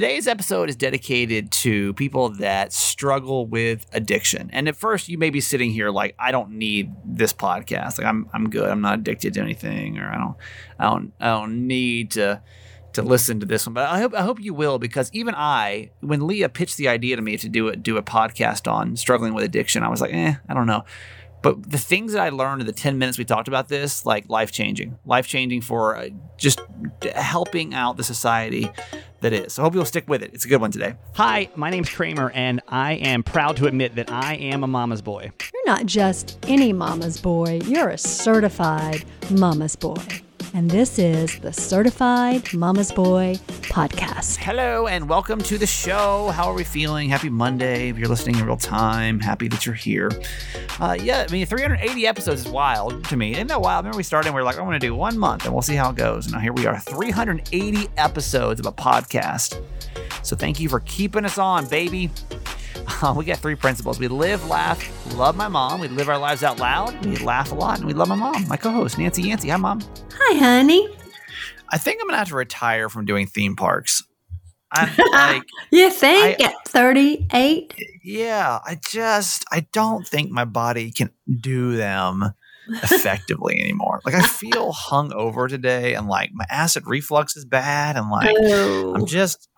Today's episode is dedicated to people that struggle with addiction. And at first, you may be sitting here like, I don't need this podcast. Like, I'm good. I'm not addicted to anything, or I don't need to listen to this one. But I hope you will, because even I, when Leah pitched the idea to me to do a podcast on struggling with addiction, I was like, I don't know. But the things that I learned in the 10 minutes we talked about this, like life-changing for just helping out the society that is. So I hope you'll stick with it. It's a good one today. Hi, my name's Kramer, and I am proud to admit that I am a mama's boy. You're not just any mama's boy. You're a certified mama's boy. And this is the Certified Mama's Boy podcast. Hello and welcome to the show. How are we feeling? Happy Monday. If you're listening in real time, happy that you're here. 380 episodes is wild to me. Isn't that wild? Remember we started and we were like, I'm going to do 1 month and we'll see how it goes. And now here we are, 380 episodes of a podcast. So thank you for keeping us on, baby. We got three principles. We live, laugh, love my mom. We live our lives out loud. We laugh a lot. And we love my mom, my co-host, Nancy Yancey. Hi, Mom. Hi, honey. I think I'm going to have to retire from doing theme parks. I'm like, you think at 38? Yeah. I don't think my body can do them effectively anymore. Like, I feel hungover today, and like my acid reflux is bad. And like,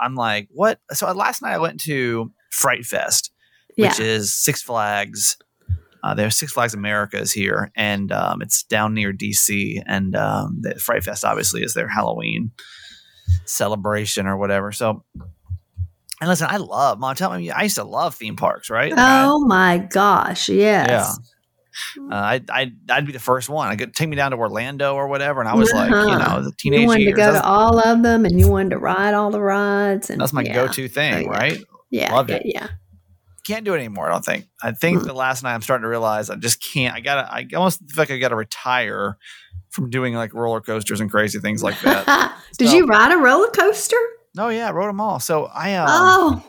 I'm like, what? So last night I went to Fright Fest, which is Six Flags. There's Six Flags America is here, and it's down near DC. And the Fright Fest obviously is their Halloween celebration or whatever. So, and listen, I love Montana. I mean, I used to love theme parks, right? Oh my gosh, yes. Yeah. I'd be the first one. I could take me down to Orlando or whatever, and I was like, the teenage years. You wanted to go to all of them, and you wanted to ride all the rides, and that's my go-to thing, right? Yeah, loved it. Yeah, can't do it anymore. I don't think. I think the last night I'm starting to realize I just can't. I almost feel like I gotta retire from doing like roller coasters and crazy things like that. Did you ride a roller coaster? No, yeah, I rode them all. So I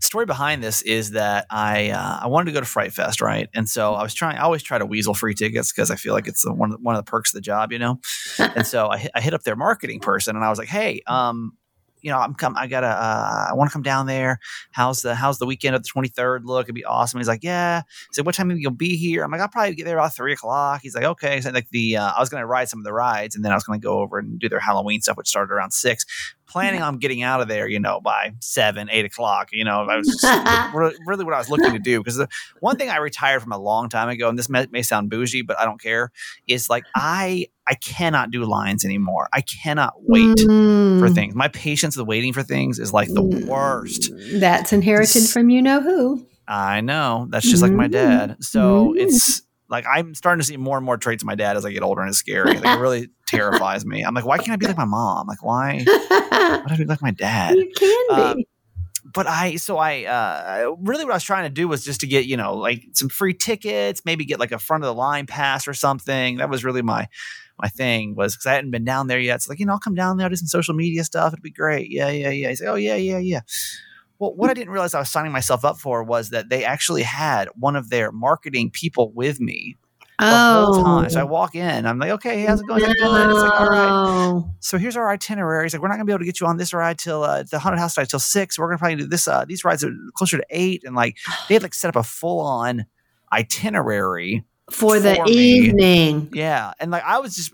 story behind this is that I wanted to go to Fright Fest, right? And so I was trying. I always try to weasel free tickets because I feel like it's one of the perks of the job, you know. And so I hit up their marketing person and I was like, hey, I want to come down there. How's the weekend of the 23rd look? It'd be awesome. He's like, yeah. I said, what time you'll be here? I'm like, I'll probably get there about 3:00. He's like, okay. So like I was going to ride some of the rides, and then I was going to go over and do their Halloween stuff, which started around 6:00. Planning on getting out of there, by 7, 8:00. I was just really what I was looking to do, because the one thing I retired from a long time ago, and this may sound bougie, but I don't care, is like I cannot do lines anymore. I cannot wait for things. My patience with waiting for things is like the worst. That's inherited from you know who. I know. That's just like my dad. So it's like I'm starting to see more and more traits of my dad as I get older, and it's scary. Like, it really terrifies me. I'm like, why can't I be like my mom? Like, why do I be like my dad? You can be. But really what I was trying to do was just to get, like some free tickets, maybe get like a front of the line pass or something. That was really my thing, was because I hadn't been down there yet. It's like, I'll come down there, I'll do some social media stuff. It'd be great. Yeah. He's like, oh, yeah. Well, what I didn't realize I was signing myself up for was that they actually had one of their marketing people with me the whole time. So I walk in, I'm like, okay, how's it going? It's like, all right. So here's our itinerary. He's like, we're not gonna be able to get you on this ride till the haunted house ride till 6. We're gonna probably do this. These rides are closer to 8, and like they had like set up a full on itinerary for the evening. Yeah. And like I was just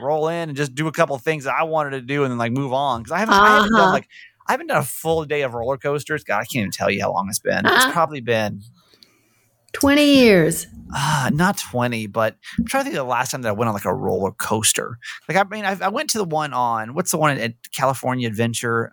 roll in and just do a couple things that I wanted to do, and then like move on, because I haven't done like. I haven't done a full day of roller coasters. God, I can't even tell you how long it's been. It's probably been 20 years. Not 20, but I'm trying to think of the last time that I went on like a roller coaster. Like, I mean, I went to the one on, what's the one at California Adventure?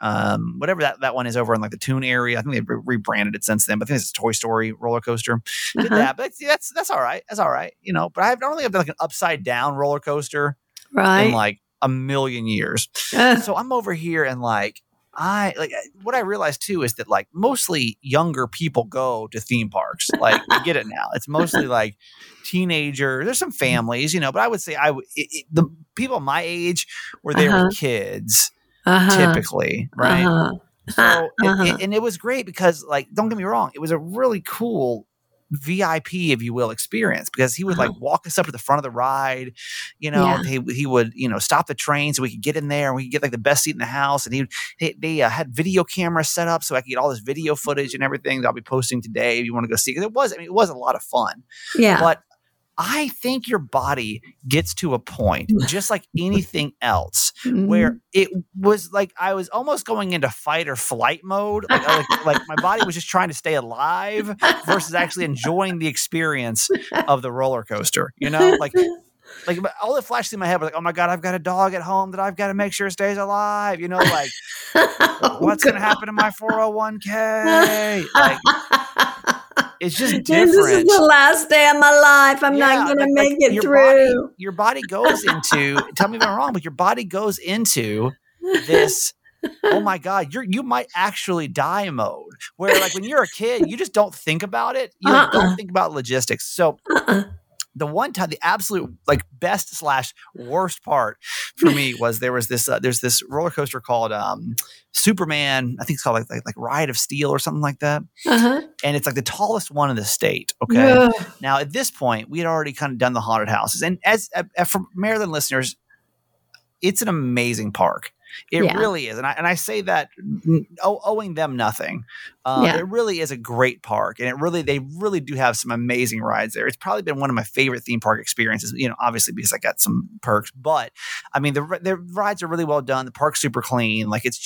Whatever that one is over in like the Toon area. I think they've rebranded it since then, but I think it's a Toy Story roller coaster. Did that, but that's all right. That's all right. But I don't think I've done like an upside down roller coaster in like a million years. So I'm over here and like, what I realized too is that like mostly younger people go to theme parks. Like, I get it now. It's mostly like teenagers. There's some families, but I would say the people my age were there with kids typically, right? So, and it was great because like, don't get me wrong, it was a really cool VIP, if you will, experience, because he would like walk us up to the front of the ride, you know, he would, you know, stop the train so we could get in there and we could get like the best seat in the house. And they had video cameras set up so I could get all this video footage and everything that I'll be posting today if you want to go see. Because it was a lot of fun. Yeah. But I think your body gets to a point, just like anything else, where it was like I was almost going into fight or flight mode. Like my body was just trying to stay alive versus actually enjoying the experience of the roller coaster. You know, like all that flashed in my head was like, oh my God, I've got a dog at home that I've got to make sure stays alive. You know, like what's going to happen to my 401k? Like, it's just different. This is the last day of my life. I'm not going to make it through. Your body goes into, tell me if I'm wrong, but your body goes into this, oh my God, you might actually die mode. Where like when you're a kid, you just don't think about it. You don't think about logistics. So the one time, the absolute like best slash worst part for me was there's this roller coaster called Superman. I think it's called like Ride of Steel or something like that. Uh-huh. And it's like the tallest one in the state. Okay. Yeah. Now at this point, we had already kind of done the haunted houses, and as for Maryland listeners, it's an amazing park. It really is. And I say that owing them nothing. It really is a great park. And they really do have some amazing rides there. It's probably been one of my favorite theme park experiences, you know, obviously because I got some perks. But I mean, the rides are really well done. The park's super clean. Like it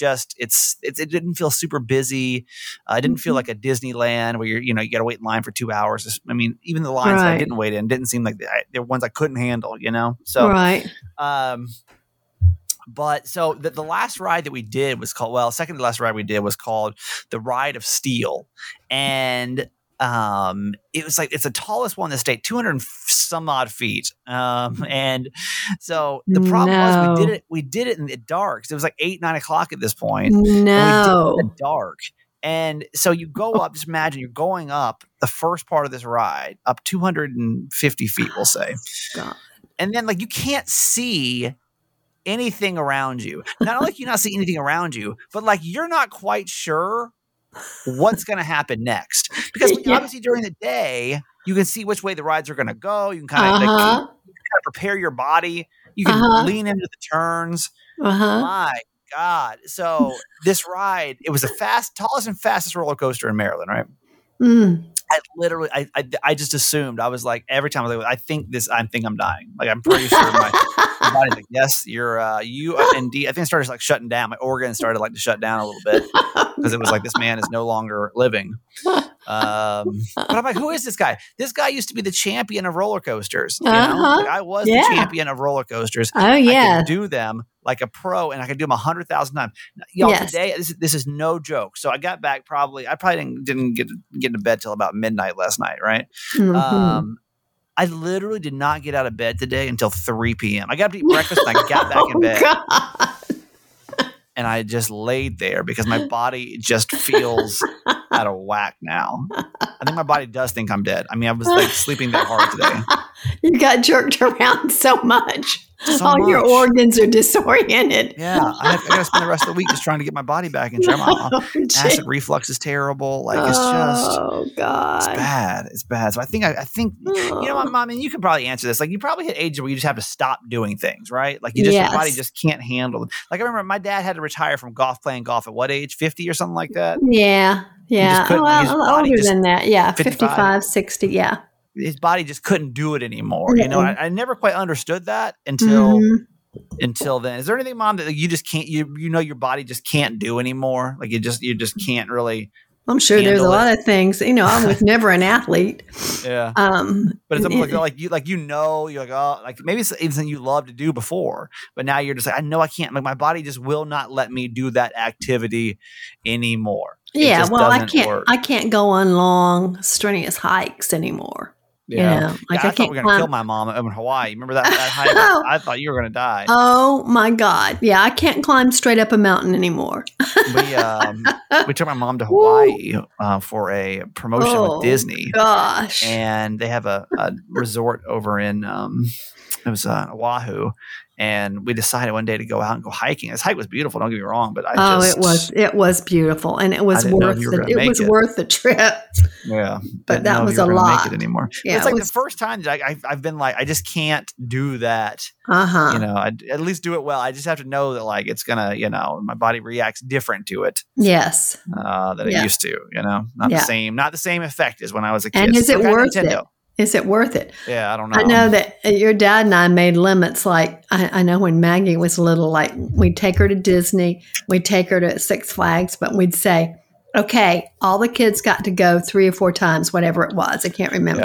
didn't feel super busy. It didn't feel like a Disneyland where you got to wait in line for 2 hours. I mean, even the lines that I didn't wait in didn't seem like they were ones I couldn't handle, you know? So, but so the last ride that we did was called, second to last ride we did was called the Ride of Steel. And it was like, it's the tallest one in the state, 200 some odd feet. And so the problem was we did it in the dark. So it was like 8, 9 o'clock at this point. No. And we did it in the dark. And so you go up, just imagine you're going up the first part of this ride up 250 feet, we'll say. God. And then like, you can't see anything around you. Not only can you not see anything around you, but like you're not quite sure what's going to happen next, because obviously during the day you can see which way the rides are going to go. You can kind of prepare your body. You can lean into the turns. My God! So this ride, it was the tallest and fastest roller coaster in Maryland, right? Mm. I just assumed. I was like, every time I was like, I think I'm dying. Like I'm pretty sure my body's like, yes, you're indeed. I think it started like shutting down. My organs started like to shut down a little bit because it was like, this man is no longer living. But I'm like, who is this guy? This guy used to be the champion of roller coasters. You know? Like, I was the champion of roller coasters. Oh yeah, I could do them like a pro, and I could do them 100,000 times. Y'all, today this is no joke. So I got back I probably didn't get into bed till about midnight last night, right? Mm-hmm. I literally did not get out of bed today until 3 p.m. I got to eat breakfast and I got back in bed. God. And I just laid there because my body just feels out of whack now. I think my body does think I'm dead. I mean, I was like sleeping that hard today. You got jerked around so much. All your organs are disoriented. Yeah. I got to spend the rest of the week just trying to get my body back in trim. Acid reflux is terrible. Like it's just, God. It's bad. So I think, you know what, Mom, and you can probably answer this. Like you probably hit ages where you just have to stop doing things, right? Like you just, your body just can't handle them. Like I remember my dad had to retire from playing golf at what age? 50 or something like that. Yeah. Yeah. Older than that. Yeah. 55, 60. Yeah. His body just couldn't do it anymore. You know, I never quite understood that until then. Is there anything, Mom, that like, you just can't, you know, your body just can't do anymore? Like you just can't really. I'm sure there's a lot of things, you know, I was never an athlete. Yeah. But it's like maybe it's something you loved to do before, but now you're just like, I know I can't, like my body just will not let me do that activity anymore. Yeah. Well, I can't go on long strenuous hikes anymore. Yeah. You know? Like I thought we were going to kill my mom in Hawaii. Remember that hike? I thought you were going to die. Oh my God. Yeah. I can't climb straight up a mountain anymore. We took my mom to Hawaii for a promotion with Disney. Gosh. And they have a resort over in, it was Oahu. And we decided one day to go out and go hiking. This hike was beautiful. Don't get me wrong, but it was beautiful, and it was worth the trip. Yeah, but that was a lot. Make it anymore. Yeah, it's like the first time that I've been like, I just can't do that. You know, I at least do it well. I just have to know that like it's gonna, you know, my body reacts different to it. Yes, that it used to. You know, not the same effect as when I was a kid. And is it worth it? Is it worth it? Yeah, I don't know. I know that your dad and I made limits. Like, I know when Maggie was little, like, we'd take her to Disney, we'd take her to Six Flags, but we'd say, okay, all the kids got to go 3 or 4 times, whatever it was. I can't remember.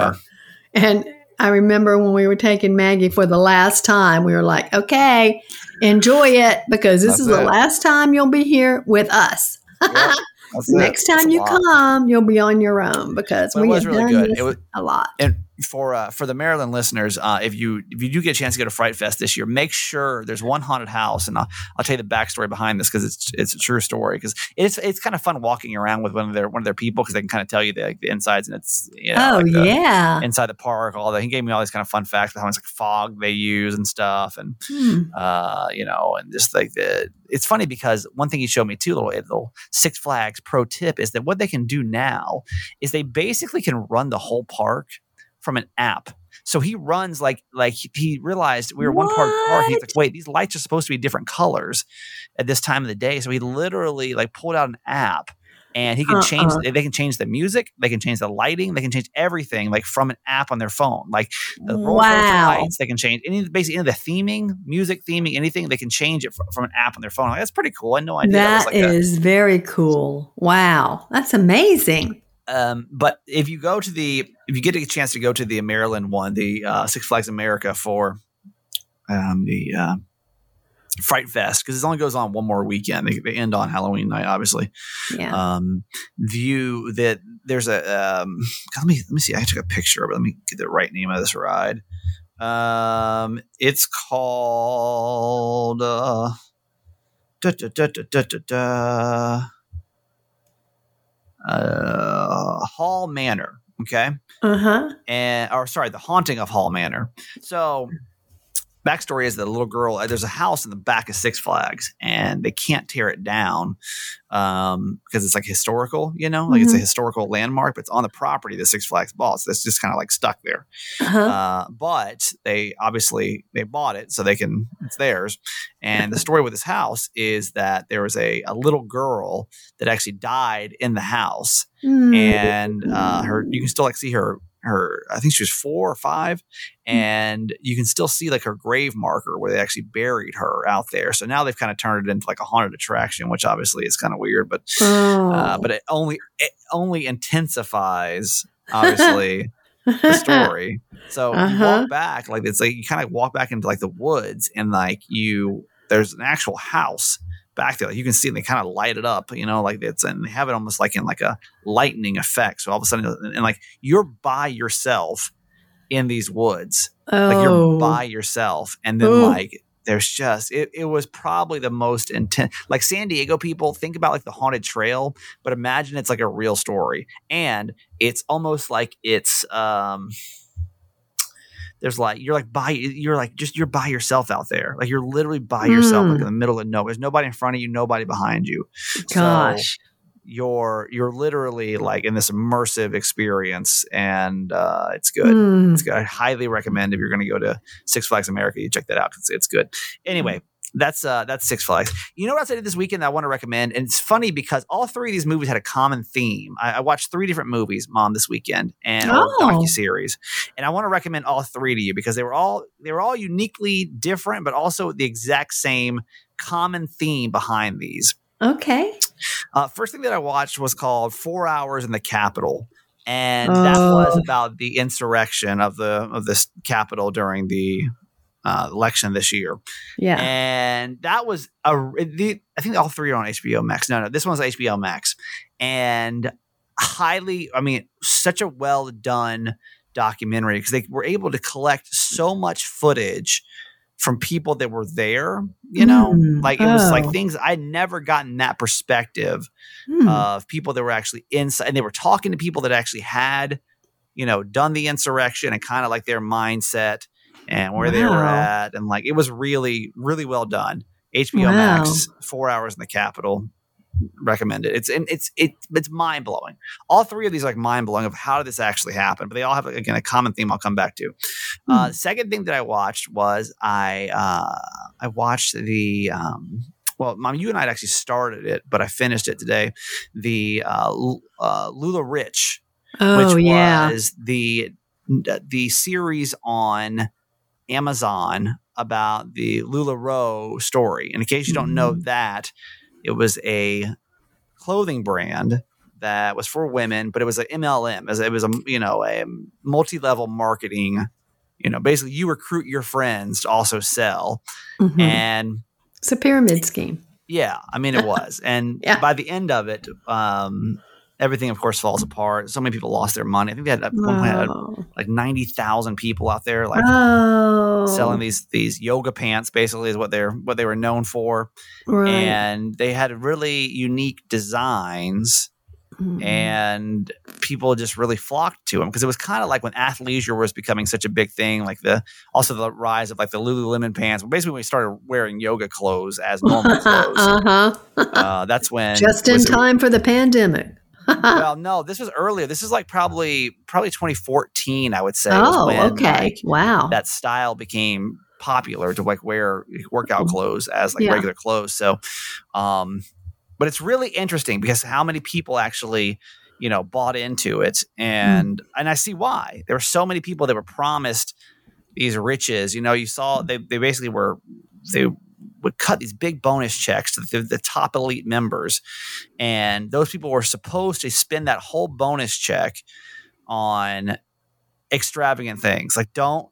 Yeah. And I remember when we were taking Maggie for the last time, we were like, okay, enjoy it because this is the last time you'll be here with us. Yep. Next time you come, you'll be on your own because we have done this a lot. And for the Maryland listeners, if you do get a chance to go to Fright Fest this year, make sure there's one haunted house, and I'll tell you the backstory behind this because it's a true story. Because it's kind of fun walking around with one of their people because they can kind of tell you the insides, and it's inside the park. He gave me all these kind of fun facts about how much like fog they use and stuff, and and just like the. It's funny because one thing he showed me too, little Six Flags pro tip is that what they can do now is they basically can run the whole park from an app. So he runs like he realized we were one part of the park. He's like, wait, these lights are supposed to be different colors at this time of the day. So he literally like pulled out an app and he can change. They can change the music. They can change the lighting. They can change everything like from an app on their phone. Like the lights, they can change basically any of the theming, music theming, anything. They can change it from an app on their phone. Like, that's pretty cool. I had no idea. That is very cool. Wow, that's amazing. But if you get a chance to go to the Maryland one, the Six Flags America for the Fright Fest, because it only goes on one more weekend. They end on Halloween night, obviously. Yeah. View that there's a let me see. I took a picture, but let me get the right name of this ride. It's called. Hall Manor, okay? Uh-huh. The Haunting of Hall Manor. So, backstory is that a little girl, there's a house in the back of Six Flags, and they can't tear it down because it's like historical, you know? Like it's a historical landmark, but it's on the property that Six Flags bought, so that's just kind of like stuck there. Uh-huh. But they bought it, so it's theirs. And the story with this house is that there was a little girl that actually died in the house. Mm. And you can still like see her, I think she was 4 or 5, and you can still see like her grave marker where they actually buried her out there. So now they've kind of turned it into like a haunted attraction, which obviously is kind of weird, but it only intensifies obviously the story. So you walk back, like it's like you kind of walk back into like the woods, and like there's an actual house back there. Like you can see, and they kind of light it up, you know, like and they have it almost like in like a lightning effect. So all of a sudden, and like you're by yourself in these woods, like you're by yourself. And then like, there's just, it was probably the most intense, like San Diego people think about like the haunted trail, but imagine it's like a real story. And it's almost like it's, there's like you're by yourself out there, like you're literally by yourself, like in the middle of nowhere. There's nobody in front of you, nobody behind you. Gosh, so you're literally like in this immersive experience, and it's good. It's good. I highly recommend if you're going to go to Six Flags America, you check that out. It's good. Anyway, that's Six Flags. You know what I did this weekend that I want to recommend, and it's funny because all 3 of these movies had a common theme. I watched 3 different movies, Mom, this weekend, and docuseries, and I want to recommend all 3 to you because they were all uniquely different, but also the exact same common theme behind these. Okay. First thing that I watched was called 4 Hours in the Capitol. And that was about the insurrection of this Capitol during the election this year. Yeah. And that was I think all 3 are on HBO Max. No, this one's HBO Max. And such a well done documentary because they were able to collect so much footage from people that were there, you know, like it was like things I'd never gotten that perspective of people that were actually inside, and they were talking to people that actually had, you know, done the insurrection and kind of like their mindset. and where they were at. And like, it was really, really well done. HBO Max, 4 Hours in the Capitol. Recommend it. It's mind blowing. All three of these are like mind blowing of how did this actually happen, but they all have again a common theme I'll come back to. Second thing that I watched was I watched the well, Mom, you and I had actually started it, but I finished it today. The LulaRich, which was the series on Amazon about the LuLaRoe story. And in case you don't know that, it was a clothing brand that was for women, but it was an MLM. It was a, you know, a multi-level marketing, you know, basically you recruit your friends to also sell. And it's a pyramid scheme. Yeah. I mean, it was. And by the end of it, everything of course falls apart. So many people lost their money. I think they had, like 90,000 people out there, like selling these yoga pants basically is what they were known for. Right. And they had really unique designs and people just really flocked to them because it was kind of like when athleisure was becoming such a big thing, like the, also the rise of like the Lululemon pants. Basically when we started wearing yoga clothes as normal clothes, that's when just in time for the pandemic. Well, no, this was earlier. This is like probably 2014, I would say. Like, that style became popular to like wear workout clothes as like regular clothes. So, but it's really interesting because how many people actually, you know, bought into it, and I see why. There were so many people that were promised these riches. You know, you saw they basically were would cut these big bonus checks to the top elite members. And those people were supposed to spend that whole bonus check on extravagant things. Like don't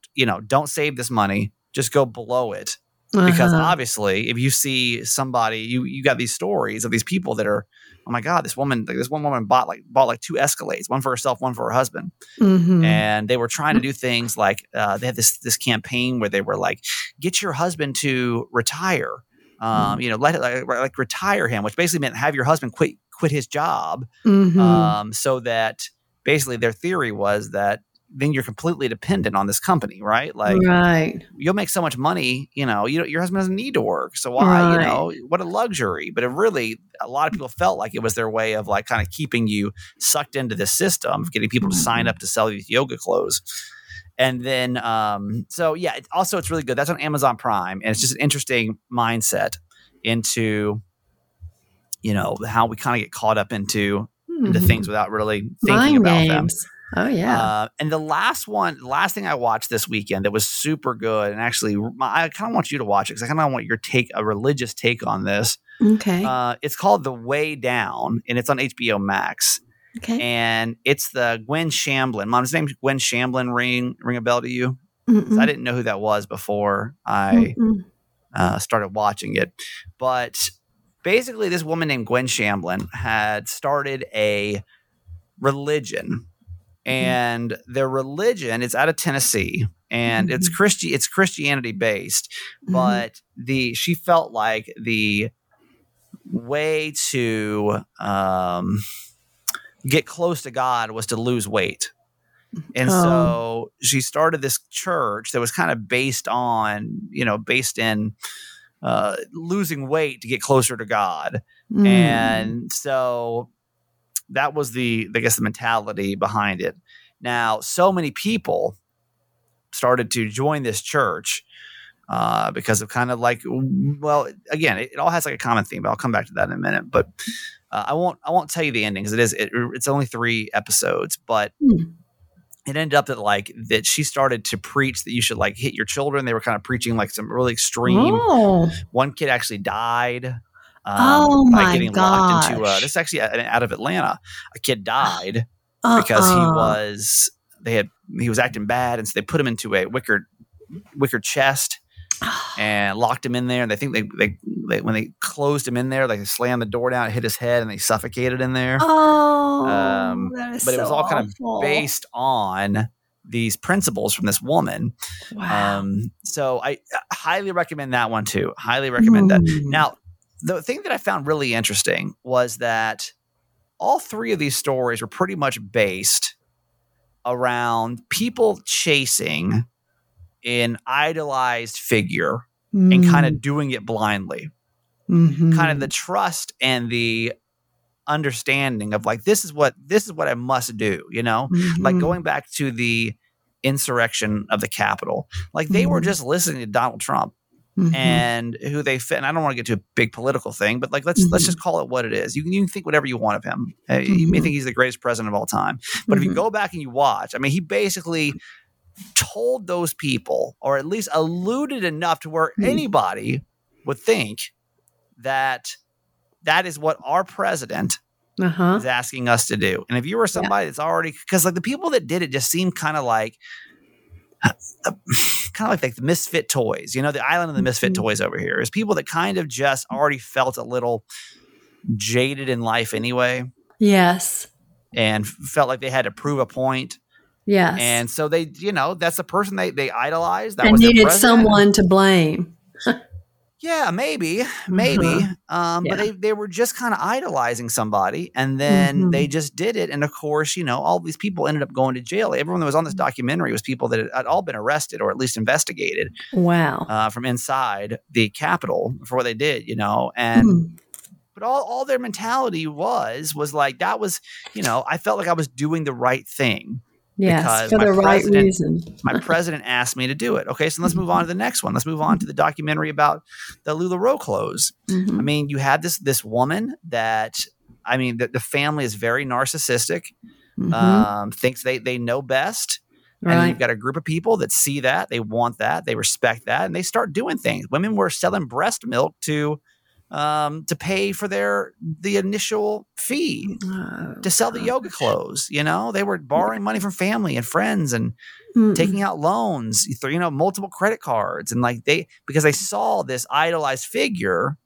save this money. Just go blow it. Because obviously if you see somebody, you got these stories of these people that are, oh my God, this one woman bought like two Escalades, one for herself, one for her husband. And they were trying to do things like they had this campaign where they were like, get your husband to retire, you know, like retire him, which basically meant have your husband quit his job, so that basically their theory was that then you're completely dependent on this company, right? Like, you'll make so much money, you know, your husband doesn't need to work. So why, you know, what a luxury. But it really, a lot of people felt like it was their way of like kind of keeping you sucked into this system, getting people to sign up to sell these yoga clothes. And then, so yeah, it's really good. That's on Amazon Prime. And it's just an interesting mindset into, you know, how we kind of get caught up into things without really thinking about them. Oh, yeah. And the last thing I watched this weekend that was super good, and actually I kind of want you to watch it because I kind of want your take, a religious take on this. Okay. It's called The Way Down, and it's on HBO Max. Okay. And it's the Gwen Shamblin. Mom's name is Gwen Shamblin. Ring a bell to you? I didn't know who that was before I started watching it. But basically this woman named Gwen Shamblin had started a religion. And their religion, it's out of Tennessee, and it's Christianity based, but she felt like the way to get close to God was to lose weight. And so she started this church that was kind of based in losing weight to get closer to God. And so that was the mentality behind it. Now, so many people started to join this church because of kind of like, well, again, it all has like a common theme, but I'll come back to that in a minute. But I won't tell you the ending because it's only 3 episodes, but it ended up that she started to preach that you should like hit your children. They were kind of preaching like some really extreme. One kid actually died. By getting locked into this is actually out of Atlanta. A kid died because he was acting bad, and so they put him into a wicker chest and locked him in there. And I think they when they closed him in there, like they slammed the door down, it hit his head, and they suffocated in there. It was all awful. Kind of based on these principles from this woman. Wow. So I highly recommend that one too. Highly recommend that. Now, the thing that I found really interesting was that all 3 of these stories were pretty much based around people chasing an idolized figure and kind of doing it blindly. Mm-hmm. Kind of the trust and the understanding of like, this is what I must do, you know, mm-hmm. like going back to the insurrection of the Capitol, like they mm-hmm. were just listening to Donald Trump mm-hmm. and who they fit. And I don't want to get to a big political thing, but like, let's just call it what it is. You can think whatever you want of him. Mm-hmm. You may think he's the greatest president of all time, but mm-hmm. if you go back and you watch, I mean, he basically told those people, or at least alluded enough to where mm-hmm. anybody would think that is what our president is asking us to do. And if you were somebody that's already, because like the people that did it just seemed kind of like the misfit toys, you know, the island of the misfit mm-hmm. toys over here is people that kind of just already felt a little jaded in life anyway. Yes. And felt like they had to prove a point. Yes. And so they, you know, that's the person they idolized. That was their president. Needed someone to blame. Yeah, maybe. But they were just kind of idolizing somebody, and then mm-hmm. they just did it. And of course, you know, all these people ended up going to jail. Everyone that was on this documentary was people that had all been arrested or at least investigated. Wow. From inside the Capitol for what they did, you know, and but all their mentality was like that was, you know, I felt like I was doing the right thing. Yes, for the right reason. My president asked me to do it. Okay, so let's move on to the next one. Let's move on to the documentary about the LulaRich clothes. Mm-hmm. I mean, you had this woman that, I mean, the family is very narcissistic, mm-hmm. Thinks they know best. Right. And then you've got a group of people that see that, they want that, they respect that, and they start doing things. Women were selling breast milk to pay for the initial fee to sell the yoga clothes. You know, they were borrowing money from family and friends and taking out loans, you know, multiple credit cards. And like because they saw this idolized figure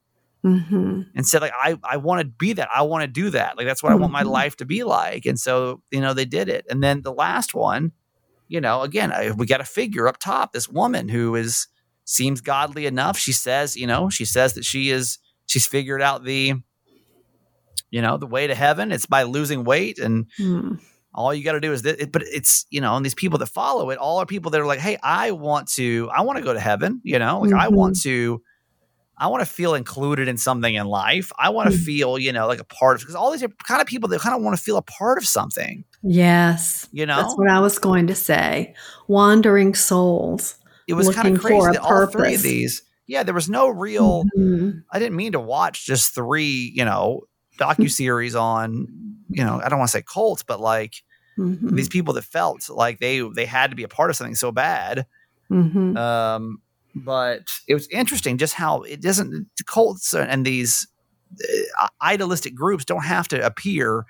mm-hmm. and said like, I want to be that. I want to do that. Like, that's what I want my life to be like. And so, you know, they did it. And then the last one, you know, again, we got a figure up top, this woman who seems godly enough. She says, you know, that she's figured out the way to heaven. It's by losing weight, and all you got to do is this. But it's, you know, and these people that follow it all are people that are like, hey, I want to go to heaven. You know, like mm-hmm. I want to feel included in something in life. I want to feel, you know, like a part of, because all these are kind of people that kind of want to feel a part of something. Yes. You know, that's what I was going to say. Wandering souls. It was kind of crazy that all three of these. Yeah, there was no real I didn't mean to watch just three, you know, docuseries on, you know, I don't want to say cults, but like these people that felt like they had to be a part of something so bad. Mm-hmm. But it was interesting just how it doesn't – cults and these idolistic groups don't have to appear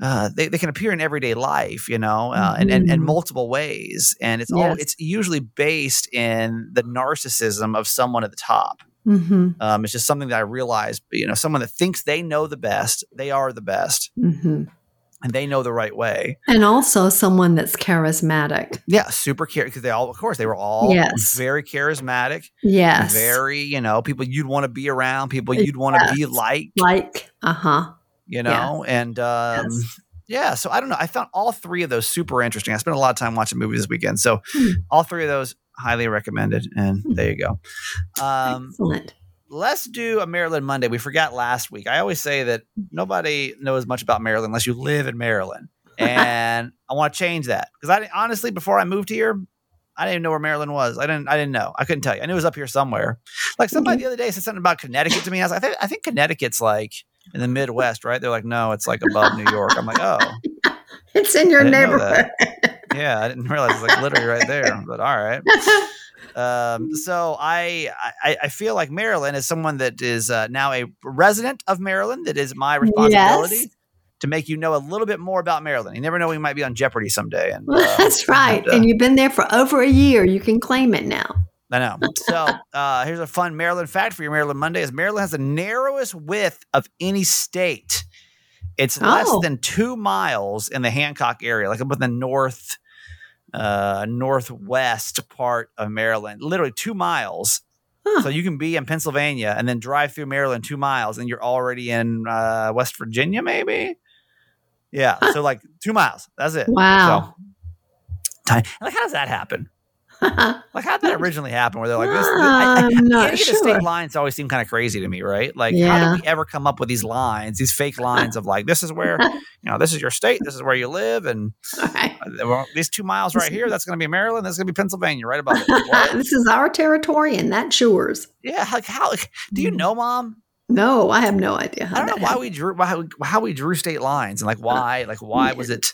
they can appear in everyday life, you know, in multiple ways. And it's it's usually based in the narcissism of someone at the top. Mm-hmm. It's just something that I realized, you know, someone that thinks they know the best, they are the best and they know the right way. And also someone that's charismatic. Yeah. Super charismatic. Cause they were all very charismatic. Yes. Very, you know, people you'd want to be around, people you'd want to be like. Like, you know, and so I don't know. I found all three of those super interesting. I spent a lot of time watching movies this weekend. So all three of those highly recommended. And there you go. Excellent. Let's do a Maryland Monday. We forgot last week. I always say that nobody knows much about Maryland unless you live in Maryland. And I want to change that because honestly, before I moved here, I didn't even know where Maryland was. I didn't know. I couldn't tell you. I knew it was up here somewhere. Like somebody the other day said something about Connecticut to me. I was like, I think Connecticut's like in the Midwest, right? They're like, no, it's like above New York. I'm like, oh. It's in your neighborhood. Yeah, I didn't realize it's like literally right there. But all right. So I feel like Maryland is someone that is now a resident of Maryland. That is my responsibility. Yes. To make you know a little bit more about Maryland. You never know, we might be on Jeopardy someday. And that's right. And you've been there for over a year. You can claim it now. I know. So here's a fun Maryland fact for your Maryland Monday is Maryland has the narrowest width of any state. It's less than 2 miles in the Hancock area, like up in the northwest part of Maryland, literally 2 miles. So you can be in Pennsylvania and then drive through Maryland 2 miles and you're already in West Virginia, maybe. Yeah. So like 2 miles. That's it. Wow. So, like, how does that happen? Like, how did that originally happen? Where they're like, I'm not sure. The state lines always seem kind of crazy to me, right? Like, how did we ever come up with these lines, these fake lines of like, this is where, you know, this is your state, this is where you live, and well, these 2 miles right here, that's going to be Maryland, that's going to be Pennsylvania, right above it. This is our territory, and that's yours. Yeah, like how? Like, do you know, Mom? No, I have no idea. I don't know how we drew state lines, and why was it?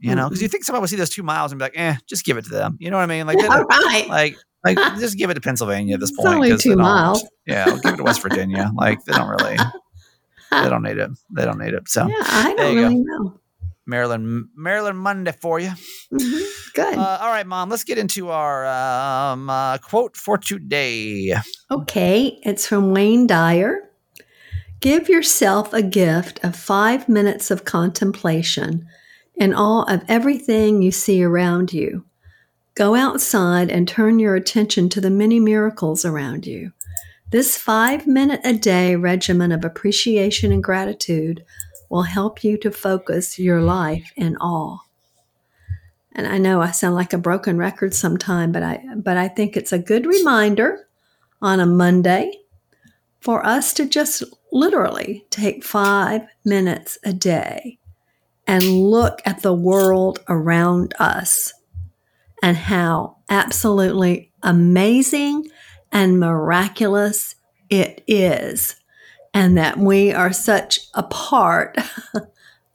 You know, because you think somebody would see those 2 miles and be like, just give it to them. You know what I mean? Like, just give it to Pennsylvania at this point. It's only 2 miles. We'll give it to West Virginia. Like, they don't need it. They don't need it. So yeah, I don't really know. Maryland Monday for you. Mm-hmm. Good. All right, Mom, let's get into our quote for today. Okay. It's from Wayne Dyer. Give yourself a gift of 5 minutes of contemplation in awe of everything you see around you. Go outside and turn your attention to the many miracles around you. This 5-minute-a-day regimen of appreciation and gratitude will help you to focus your life in awe. And I know I sound like a broken record sometime, but I think it's a good reminder on a Monday for us to just literally take 5 minutes a day and look at the world around us and how absolutely amazing and miraculous it is, and that we are such a part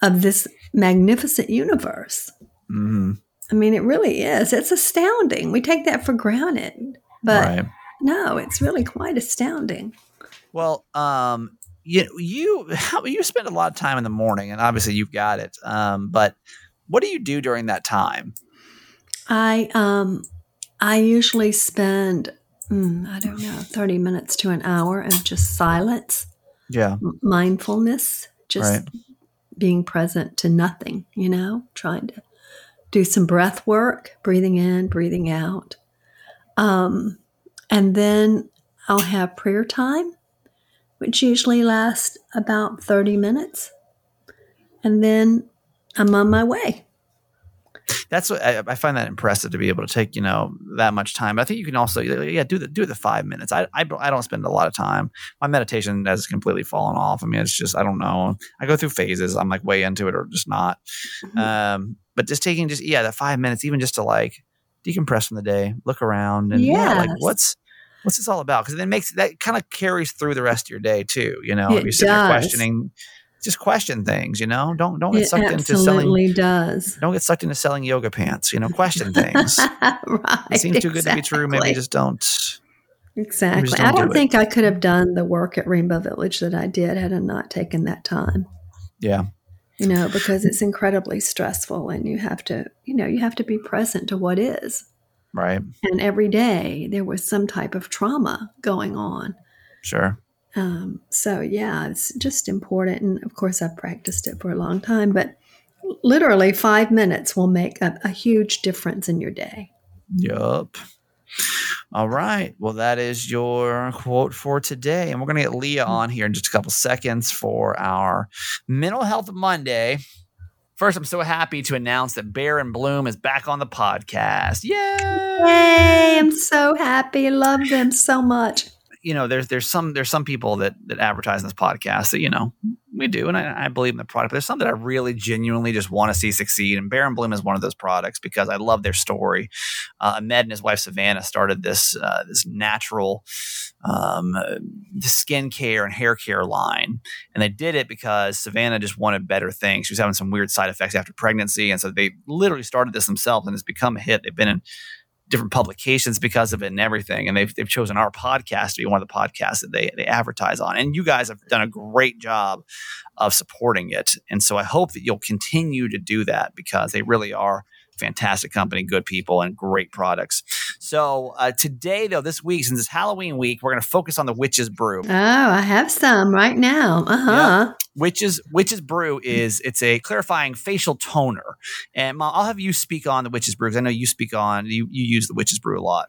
of this magnificent universe. Mm. I mean, it really is. It's astounding. We take that for granted, but no, it's really quite astounding. Well, You spend a lot of time in the morning, and obviously you've got it. But what do you do during that time? I usually spend 30 minutes to an hour of just silence. Yeah, mindfulness, just being present to nothing. You know, trying to do some breath work, breathing in, breathing out, and then I'll have prayer time, which usually lasts about 30 minutes. And then I'm on my way. That's what I find that impressive, to be able to take, that much time. But I think you can also, do the 5 minutes. I don't spend a lot of time. My meditation has completely fallen off. I mean, it's just, I don't know. I go through phases. I'm like way into it or just not. Mm-hmm. But just taking the 5 minutes, even just to like decompress from the day, look around and what's this all about? Because it makes that kind of carries through the rest of your day too. You know, if you sit there questioning, just question things. You know, don't get sucked into selling. Absolutely does. Don't get sucked into selling yoga pants. You know, question things. Right. It seems too good to be true. Maybe just don't. Exactly. Just don't think I could have done the work at Rainbow Village that I did had I not taken that time. Yeah. You know, because it's incredibly stressful, and you have to be present to what is. Right. And every day there was some type of trauma going on. Sure. It's just important. And of course, I've practiced it for a long time, but literally 5 minutes will make a huge difference in your day. Yup. All right. Well, that is your quote for today. And we're going to get Leah on here in just a couple seconds for our Mental Health Monday. First, I'm so happy to announce that Bare + Bloom is back on the podcast. Yay! I'm so happy. Love them so much. You know, there's some people that advertise in this podcast that, we do, and I believe in the product. But there's some that I really genuinely just want to see succeed, and Bare + Bloom is one of those products because I love their story. Ahmed and his wife Savannah started this natural skin care and hair care line. And they did it because Savannah just wanted better things. She was having some weird side effects after pregnancy. And so they literally started this themselves, and it's become a hit. They've been in different publications because of it and everything. And they've chosen our podcast to be one of the podcasts that they advertise on. And you guys have done a great job of supporting it. And so I hope that you'll continue to do that because they really are fantastic company, good people, and great products. So today, though, this week, since it's Halloween week, we're going to focus on the Witch's Brew. Oh, I have some right now. Uh-huh. Yep. Witch's Brew it's a clarifying facial toner. And Mom, I'll have you speak on the Witch's Brew because I know you speak on, you use the Witch's Brew a lot.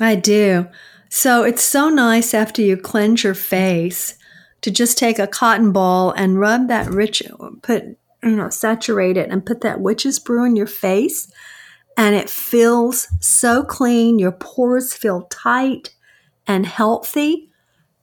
I do. So it's so nice after you cleanse your face to just take a cotton ball and rub that saturate it and put that witch's brew in your face. and it feels so clean. Your pores feel tight and healthy,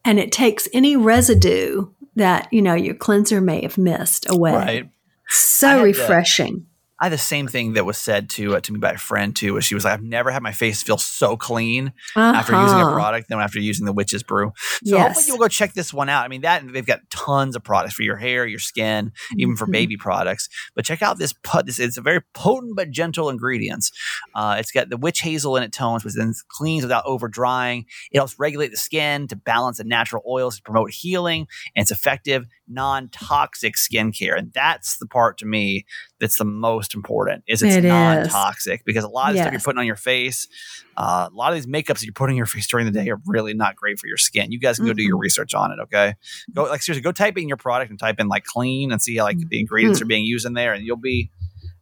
and it takes any residue that, you know, your cleanser may have missed away. Right. So refreshing. I had the same thing that was said to me by a friend too, where she was like, I've never had my face feel so clean after using a product than after using the Witch's Brew. So hopefully you'll go check this one out. I mean, that they've got tons of products for your hair, your skin, even for baby products. But check out this, it's a very potent but gentle ingredients. It's got the witch hazel in it tones, which then cleans without over drying. It helps regulate the skin to balance the natural oils to promote healing. And it's effective, non-toxic skincare. And that's the part to me that's the most important, is it's non-toxic, because a lot of the stuff you're putting on your face, a lot of these makeups that you're putting on your face during the day are really not great for your skin. You guys can go do your research on it. Okay. Go, like, seriously, go type in your product and type in like clean and see how, like, the ingredients are being used in there. And you'll be,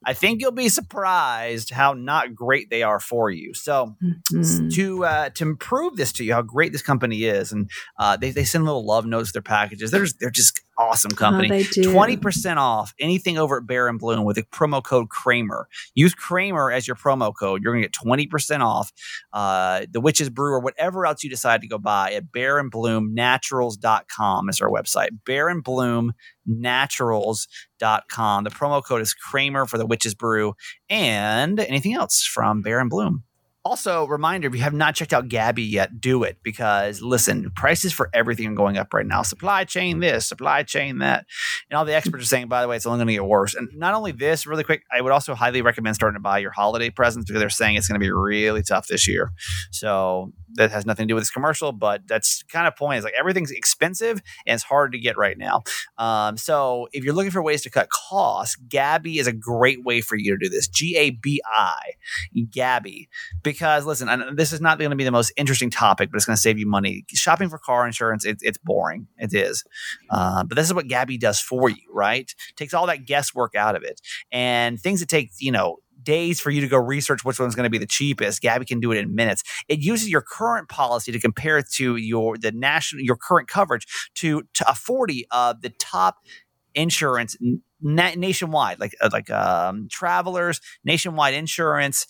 I think you'll be surprised how not great they are for you. So to prove this to you, how great this company is, and they send little love notes to their packages. They're just awesome company. 20% off anything over at Bare + Bloom with a promo code Kramer. Use Kramer as your promo code. You're going to get 20% off the Witch's Brew or whatever else you decide to go buy at bareandbloomnaturals.com is our website. bareandbloomnaturals.com. The promo code is Kramer for the Witch's Brew and anything else from Bare + Bloom. Also, reminder, if you have not checked out Gabby yet, do it, because, listen, prices for everything are going up right now. Supply chain this, supply chain that. And all the experts are saying, by the way, it's only going to get worse. And not only this, really quick, I would also highly recommend starting to buy your holiday presents, because they're saying it's going to be really tough this year. So that has nothing to do with this commercial, but that's kind of point. It's like everything's expensive and it's hard to get right now. So if you're looking for ways to cut costs, Gabby is a great way for you to do this. G-A-B-I, Gabby. Because, listen, and this is not going to be the most interesting topic, but it's going to save you money. Shopping for car insurance, it's boring. It is. But this is what Gabby does for you, right? Takes all that guesswork out of it. And things that take, you know, days for you to go research which one's going to be the cheapest, Gabby can do it in minutes. It uses your current policy to compare it to your current coverage to a 40 of the top insurance nationwide, like Travelers, Nationwide Insurance,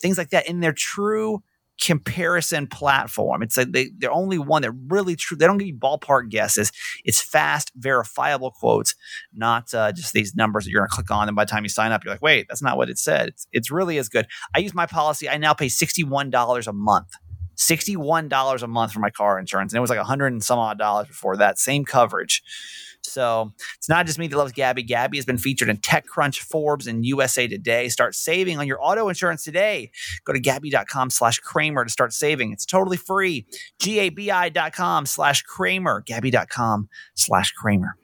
things like that in their true comparison platform. It's like they're only one that really true. They don't give you ballpark guesses. It's fast, verifiable quotes, not just these numbers that you're going to click on. And by the time you sign up, you're like, wait, that's not what it said. It's really as good. I use my policy. I now pay $61 a month. $61 a month for my car insurance. And it was like $100 and some odd before that. Same coverage. So it's not just me that loves Gabby. Gabby has been featured in TechCrunch, Forbes, and USA Today. Start saving on your auto insurance today. Go to gabi.com/Kramer to start saving. It's totally free. Gabi.com/Kramer. Gabi.com/Kramer.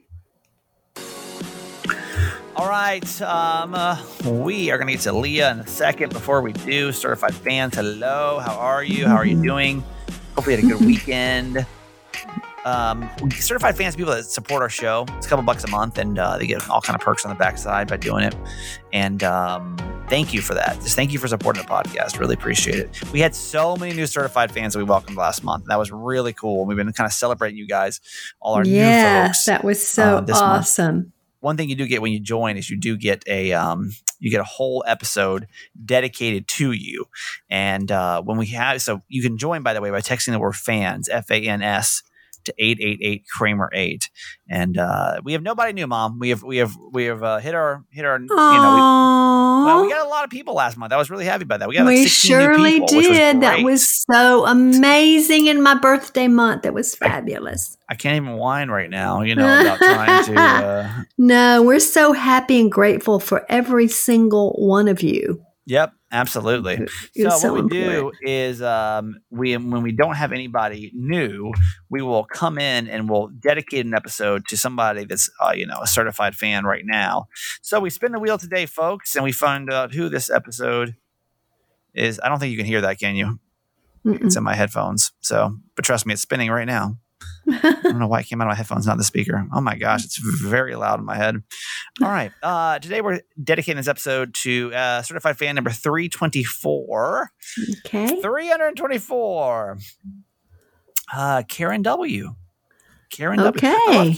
All right, we are going to get to Leah in a second. Before we do, Certified Fans, hello. How are you? How are you doing? Hopefully you had a good weekend. Certified Fans, people that support our show, it's a couple bucks a month, and they get all kind of perks on the backside by doing it. And thank you for that. Just thank you for supporting the podcast. Really appreciate it. We had so many new Certified Fans that we welcomed last month. That was really cool. We've been kind of celebrating you guys, all our new folks. Yeah, that was so awesome. Month. One thing you do get when you join is you do get a whole episode dedicated to you. And when we have, so you can join, by the way, by texting the word fans, FANS, to 888 Kramer 8. And we have nobody new, Mom. We have hit our we got a lot of people last month. I was really happy about that. We got like 16 surely new people, did. That was so amazing in my birthday month. That was fabulous. I can't even whine right now, about trying to No, we're so happy and grateful for every single one of you. Yep. Absolutely. So what we do is when we don't have anybody new, we will come in and we'll dedicate an episode to somebody that's, a certified fan right now. So we spin the wheel today, folks, and we find out who this episode is. I don't think you can hear that, can you? Mm-mm. It's in my headphones. So, but trust me, it's spinning right now. I don't know why it came out of my headphones, not the speaker. Oh my gosh, it's very loud in my head. All right. Today we're dedicating this episode to certified fan number 324. Okay. 324. Karen W. I love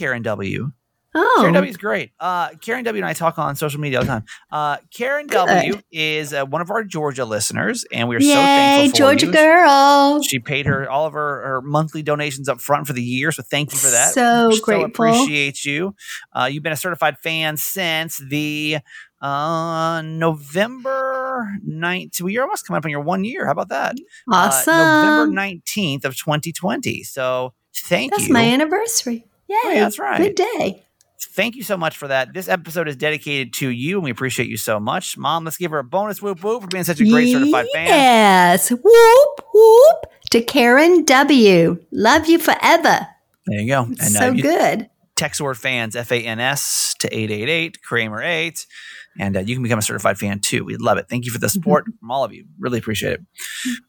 Karen W. Oh. Karen W is great. Karen W and I talk on social media all the time. Karen W is one of our Georgia listeners, and we are so thankful for Georgia you. Girl. She paid her all of her monthly donations up front for the year, so thank you for that. So we grateful. Appreciate you. You've been a certified fan since the November 9th. Well, you're almost coming up on your 1 year. How about that? Awesome. November 19th of 2020. So thank you. That's my anniversary. Yay. Oh, yeah, that's right. Good day. Thank you so much for that. This episode is dedicated to you, and we appreciate you so much. Mom, let's give her a bonus whoop whoop for being such a great certified fan. Yes. Whoop whoop to Karen W. Love you forever. There you go. And so good. Text word fans, FANS, to 888 Kramer 8. And you can become a certified fan too. We'd love it. Thank you for the support from all of you. Really appreciate it.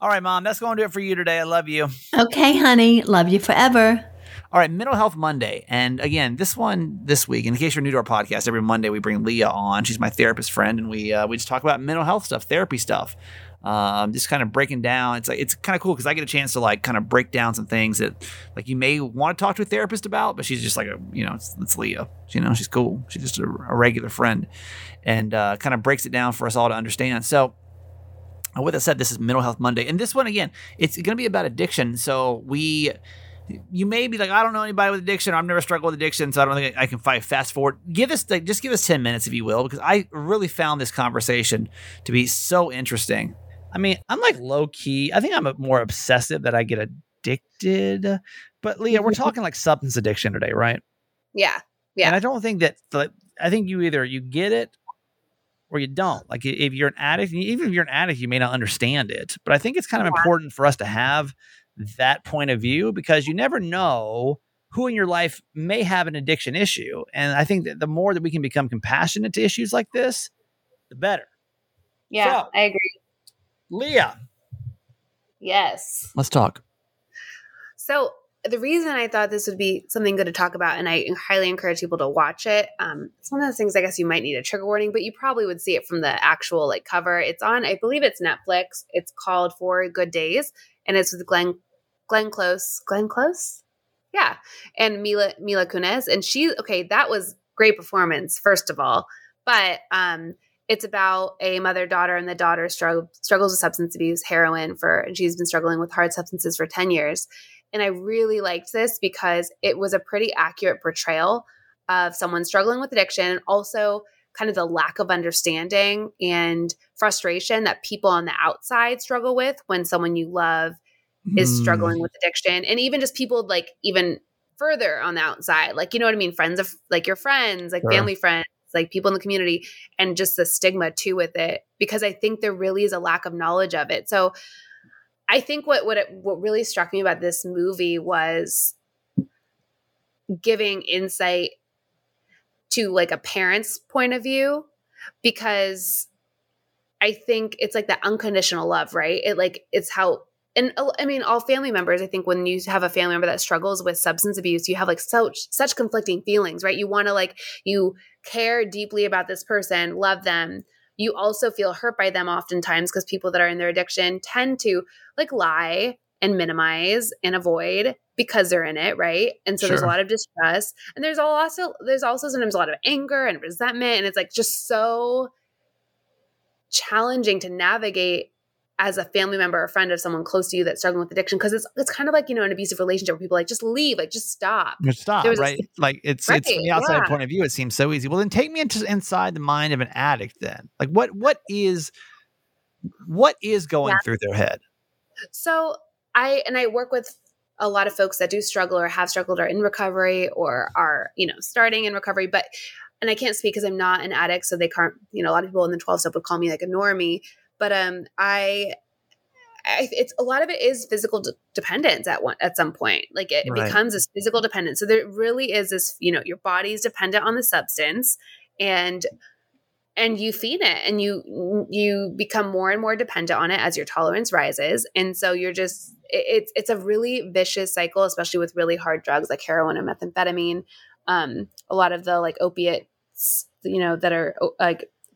All right, Mom, that's going to do it for you today. I love you. Okay, honey. Love you forever. All right, Mental Health Monday. And again, this week, in case you're new to our podcast, every Monday we bring Leah on. She's my therapist friend, and we just talk about mental health stuff, therapy stuff. Just kind of breaking down. It's kind of cool because I get a chance to kind of break down some things that you may want to talk to a therapist about, but she's just it's Leah. She's cool. She's just a regular friend, and kind of breaks it down for us all to understand. So. With that said, this is Mental Health Monday, and this one again, it's going to be about addiction. So you may be like, I don't know anybody with addiction. I've never struggled with addiction, so I don't think I can fight. Fast forward. Give us 10 minutes if you will, because I really found this conversation to be so interesting. I mean, I'm low key. I think I'm more obsessive that I get addicted. But Leah, we're talking substance addiction today, right? Yeah. Yeah. And I don't think that I think you either get it or you don't. If you're an addict, even if you're an addict, you may not understand it. But I think it's kind of important for us to have that point of view, because you never know who in your life may have an addiction issue. And I think that the more that we can become compassionate to issues like this, the better. Yeah, so, I agree. Leah. Yes. Let's talk. So the reason I thought this would be something good to talk about, and I highly encourage people to watch it. It's one of those things, I guess you might need a trigger warning, but you probably would see it from the actual cover. It's on, I believe it's Netflix. It's called 4 Good Days, and it's with Glenn Close? Yeah. And Mila Kunis. And that was great performance, first of all. But it's about a mother-daughter, and the daughter struggles with substance abuse, heroin, and she's been struggling with hard substances for 10 years. And I really liked this because it was a pretty accurate portrayal of someone struggling with addiction, and also kind of the lack of understanding and frustration that people on the outside struggle with when someone you love is struggling with addiction. And even just people even further on the outside, you know what I mean? Friends of your friends, sure. Family friends, people in the community, and just the stigma too with it, because I think there really is a lack of knowledge of it. So I think what really struck me about this movie was giving insight to a parent's point of view, because I think it's the unconditional love, right? It's how, and I mean, all family members, I think when you have a family member that struggles with substance abuse, you have such conflicting feelings, right? You want to you care deeply about this person, love them. You also feel hurt by them oftentimes, because people that are in their addiction tend to lie and minimize and avoid because they're in it, right? And so There's a lot of distress, and there's also sometimes a lot of anger and resentment, and it's just so challenging to navigate as a family member or friend of someone close to you that's struggling with addiction, because it's kind of an abusive relationship where people just leave, just stop. Just stop, right? It's from the outside point of view, it seems so easy. Well, then take me inside the mind of an addict then. What is going through their head? So I work with a lot of folks that do struggle or have struggled or in recovery or are, starting in recovery, and I can't speak because I'm not an addict, so they can't, a lot of people in the 12 step would call me a normie. But it's a lot of it is physical dependence at some point. It right. becomes this physical dependence. So there really is this, your body's dependent on the substance, and you feed it, and you become more and more dependent on it as your tolerance rises. And so you're it's a really vicious cycle, especially with really hard drugs like heroin and methamphetamine. A lot of the opiates, that are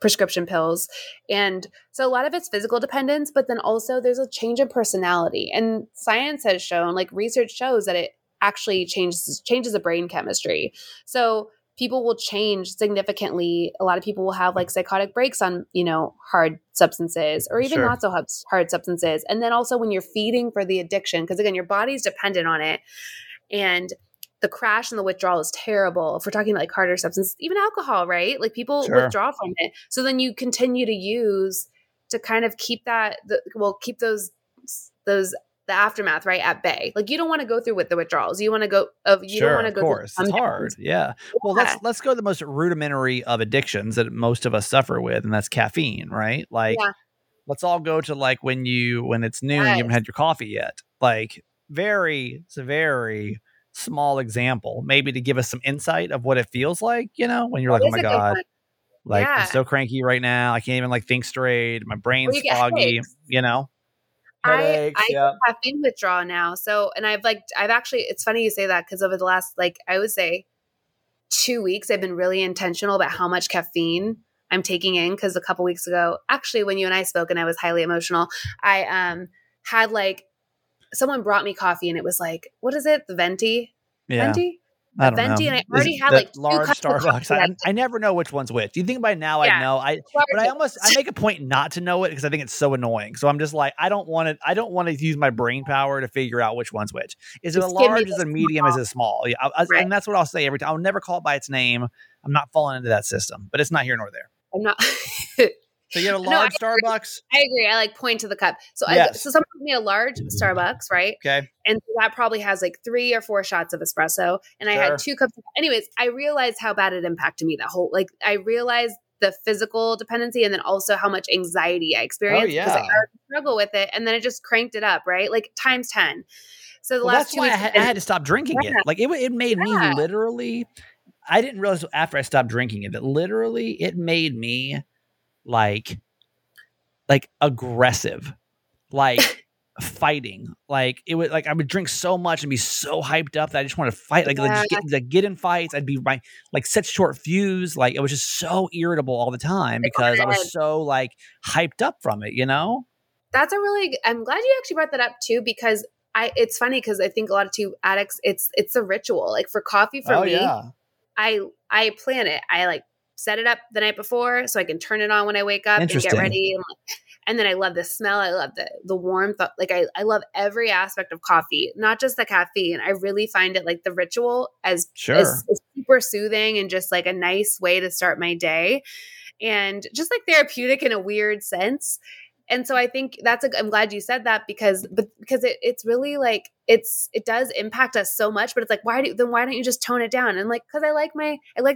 prescription pills. And so a lot of it's physical dependence, but then also there's a change in personality, and science has shown, research shows that it actually changes the brain chemistry. So people will change significantly. A lot of people will have like psychotic breaks on, you know, hard substances or even not so hard substances. And then also when you're feeding for the addiction, because again, your body's dependent on it. And the crash and the withdrawal is terrible. If we're talking like harder substances, even alcohol, right? Like people withdraw from it. So then you continue to use to kind of keep that, keep the aftermath, right, at bay. Like you don't want to go through with the withdrawals. You want to go, don't want to go. Of course, it's hard. Yeah. Well, let's go to the most rudimentary of addictions that most of us suffer with, and that's caffeine, right? Like, let's all go to like when it's noon, you haven't had your coffee yet. Like, it's a very small example, maybe to give us some insight of what it feels like, you know, when you're like, oh my God, like I'm so cranky right now. I can't even like think straight. My brain's foggy, you know. Headaches, I have caffeine withdrawal now. So, and I've actually, it's funny you say that because over the last, like I would say 2 weeks, I've been really intentional about how much caffeine I'm taking in. Cause a couple weeks ago, actually, when you and I spoke and I was highly emotional, I had like, someone brought me coffee and it was like, what is it? The Venti? Yeah. Venti? I don't know. And I already had like large Starbucks. I never know which one's which. You think by now I know. But I make a point not to know it because I think it's so annoying. So I'm just like, I don't want to use my brain power to figure out which one's which. Is it a large? Is it a medium? Is it small? Yeah, and that's what I'll say every time. I'll never call it by its name. I'm not falling into that system, but it's not here nor there. I'm not. So you had a large Starbucks? I agree. I like point to the cup. So so someone gave me a large Starbucks, right? Okay. And that probably has like 3 or 4 shots of espresso. And I had 2 cups. Anyways, I realized how bad it impacted me. That whole, like I realized the physical dependency and then also how much anxiety I experienced because I struggle with it. And then it just cranked it up, right? Like times 10. So the last 2 weeks. That's why I had to stop drinking it. Like it made me literally, I didn't realize after I stopped drinking it, that literally it made me like aggressive, like fighting. Like it would, like I would drink so much and be so hyped up that I just want to fight. Like, get in fights. I'd be like such short fuse. Like it was just so irritable all the time because I was so like hyped up from it, you know? I'm glad you actually brought that up too, because it's funny. Cause I think a lot of addicts, it's a ritual. Like for coffee for me, I plan it. I like set it up the night before so I can turn it on when I wake up and get ready. And then I love the smell. I love the warmth. Like I love every aspect of coffee, not just the caffeine. I really find it like the ritual is super soothing and just like a nice way to start my day and just like therapeutic in a weird sense. And so I think I'm glad you said that because it's really like, it does impact us so much, but it's like, why don't you just tone it down? And like, cause I like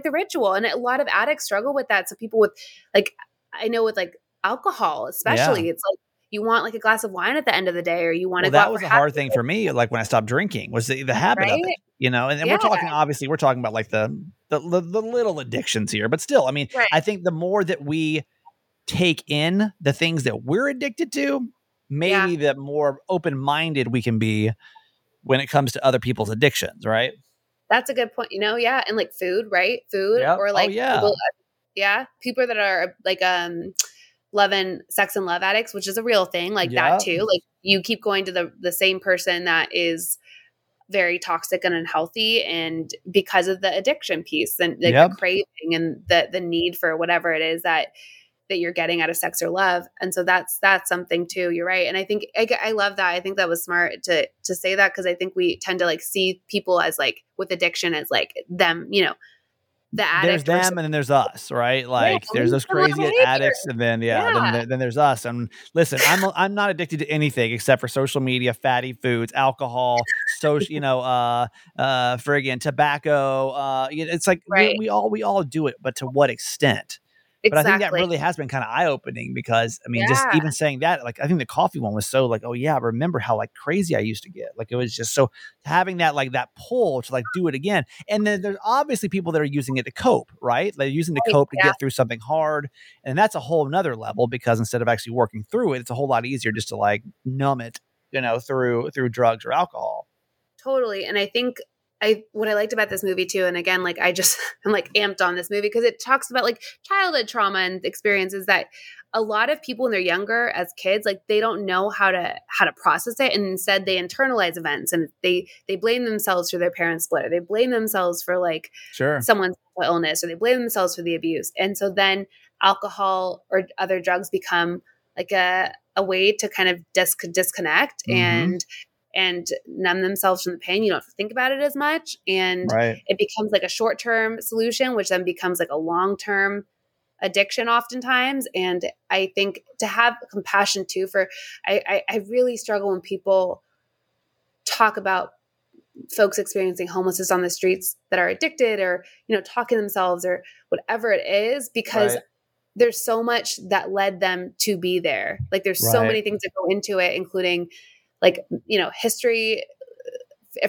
the ritual, and a lot of addicts struggle with that. So people with like, I know with like alcohol, especially it's like, you want like a glass of wine at the end of the day, or you want to that was a hard thing for me. Like when I stopped drinking was the habit of it, you know, and we're talking about like the little addictions here, but still, I mean, I think the more that we take in the things that we're addicted to, maybe the more open-minded we can be when it comes to other people's addictions, right? That's a good point. You know, and like food, right? Food or like people that are like sex and love addicts, which is a real thing, like that too. Like you keep going to the same person that is very toxic and unhealthy, and because of the addiction piece and the craving and the need for whatever it is that you're getting out of sex or love. And so that's something too. You're right. And I think I love that. I think that was smart to say that. Cause I think we tend to like see people as like with addiction as like them, you know, the addict. There's them and then there's us, right? Like there's those crazy addicts. And then, then there's us. And listen, I'm not addicted to anything except for social media, fatty foods, alcohol, social, you know, friggin' tobacco. It's like, we all do it, but to what extent? But I think that really has been kind of eye-opening because, I mean, just even saying that, like, I think the coffee one was so like, oh yeah, I remember how like crazy I used to get. Like, it was just so having that, like that pull to like do it again. And then there's obviously people that are using it to cope, right? They're using it to cope to get through something hard. And that's a whole nother level because instead of actually working through it, it's a whole lot easier just to like numb it, you know, through drugs or alcohol. Totally. And I think what I liked about this movie too, and again, like I'm like amped on this movie because it talks about like childhood trauma and experiences that a lot of people when they're younger as kids, like they don't know how to process it. And instead they internalize events and they blame themselves for their parents' split, or they blame themselves for like someone's illness, or they blame themselves for the abuse. And so then alcohol or other drugs become like a way to kind of disconnect mm-hmm. and numb themselves from the pain. You don't have to think about it as much. And it becomes like a short-term solution, which then becomes like a long-term addiction oftentimes. And I think to have compassion too for, I really struggle when people talk about folks experiencing homelessness on the streets that are addicted or, you know, talking themselves or whatever it is, because there's so much that led them to be there. Like there's so many things that go into it, including like, you know,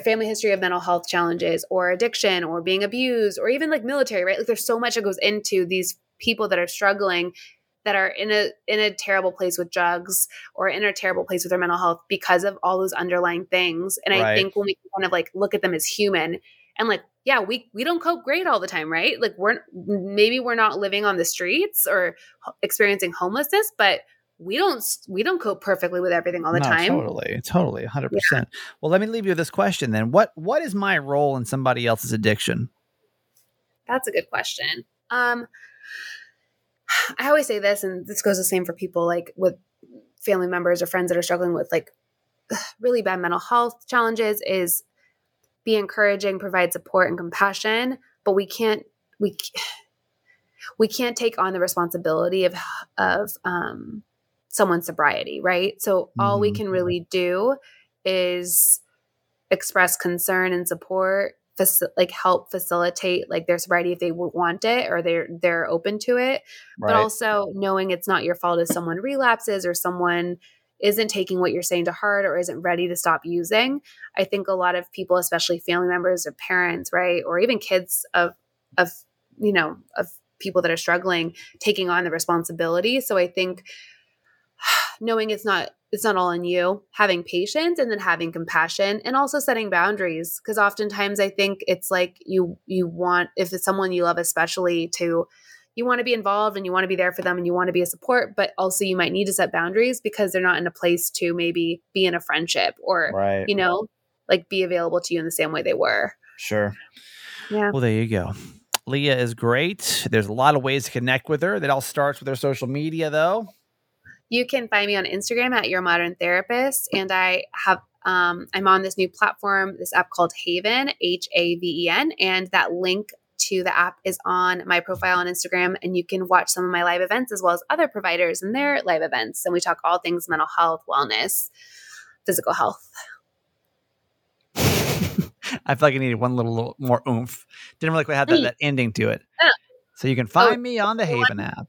family history of mental health challenges or addiction or being abused or even like military, right? Like there's so much that goes into these people that are struggling, that are in a terrible place with drugs or in a terrible place with their mental health because of all those underlying things. And I think when we kind of like look at them as human and like, yeah, we don't cope great all the time, right? Like maybe we're not living on the streets or experiencing homelessness, but we don't cope perfectly with everything all the time. Totally, 100%. Yeah. Well, let me leave you with this question then. What is my role in somebody else's addiction? That's a good question. I always say this, and this goes the same for people like with family members or friends that are struggling with like really bad mental health challenges, is be encouraging, provide support and compassion, but we can't take on the responsibility of someone's sobriety, right? So all we can really do is express concern and support, like help facilitate like their sobriety if they want it or they're open to it. Right. But also knowing it's not your fault if someone relapses or someone isn't taking what you're saying to heart or isn't ready to stop using. I think a lot of people, especially family members or parents, right, or even kids of people that are struggling, taking on the responsibility. So I think knowing it's not all on you, having patience and then having compassion and also setting boundaries. Cause oftentimes I think it's like you want, if it's someone you love, especially you want to be involved and you want to be there for them and you want to be a support, but also you might need to set boundaries because they're not in a place to maybe be in a friendship or, you know, like be available to you in the same way they were. Sure. Yeah. Well, there you go. Leah is great. There's a lot of ways to connect with her. That all starts with her social media though. You can find me on Instagram at Your Modern Therapist. And I have, I'm on this new platform, this app called Haven, Haven. And that link to the app is on my profile on Instagram. And you can watch some of my live events as well as other providers and their live events. And we talk all things mental health, wellness, physical health. I feel like I needed one little more oomph. Didn't really quite have that ending to it. Oh. So you can find me on the Haven app.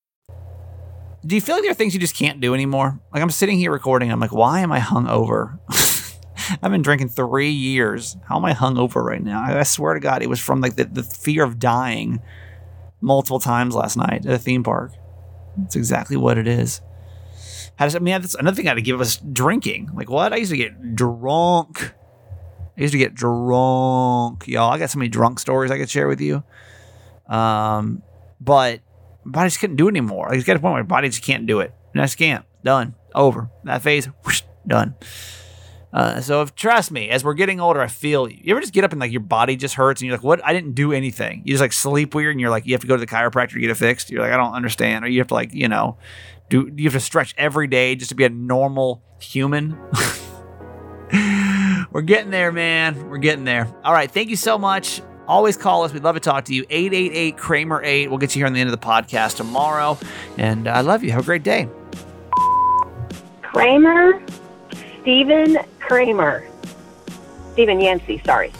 Do you feel like there are things you just can't do anymore? Like I'm sitting here recording. I'm like, why am I hungover? I've been drinking 3 years. How am I hungover right now? I swear to God, it was from like the fear of dying multiple times last night at a theme park. That's exactly what it is. That's another thing I had to give us drinking. Like what? I used to get drunk. Y'all, I got so many drunk stories I could share with you. But I just couldn't do it anymore. I just got to a point where my body just can't do it. And I just can't. Done. Over. That phase, whoosh, done. So if, trust me, as we're getting older, I feel you. You ever just get up and like your body just hurts and you're like, what? I didn't do anything. You just like sleep weird and you're like, you have to go to the chiropractor to get it fixed. You're like, I don't understand. Or you have to like, you know, you have to stretch every day just to be a normal human. We're getting there, man. We're getting there. All right. Thank you so much. Always call us. We'd love to talk to you. 888-Kramer-8. We'll get you here on the end of the podcast tomorrow. And I love you. Have a great day. Kramer. Stephen Kramer. Stephen Yancey, sorry.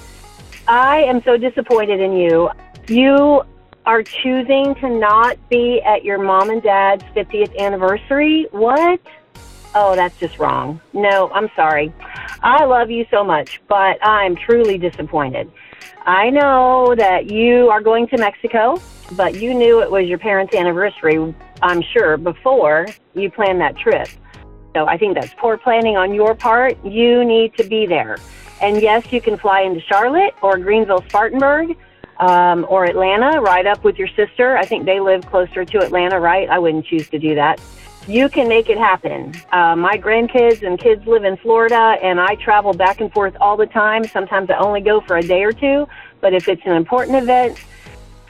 I am so disappointed in you. You are choosing to not be at your mom and dad's 50th anniversary. What? Oh, that's just wrong. No, I'm sorry. I love you so much, but I'm truly disappointed. I know that you are going to Mexico, but you knew it was your parents' anniversary, I'm sure, before you planned that trip. So I think that's poor planning on your part. You need to be there. And yes, you can fly into Charlotte or Greenville, Spartanburg, or Atlanta, right up with your sister. I think they live closer to Atlanta, right? I wouldn't choose to do that. You can make it happen. My grandkids and kids live in Florida, and I travel back and forth all the time. Sometimes I only go for a day or two, but if it's an important event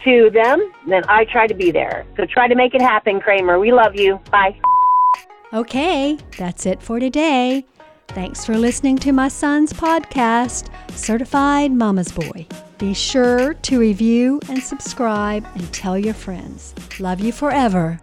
to them, then I try to be there. So try to make it happen, Kramer. We love you. Bye. Okay, that's it for today. Thanks for listening to my son's podcast, Certified Mama's Boy. Be sure to review and subscribe and tell your friends. Love you forever.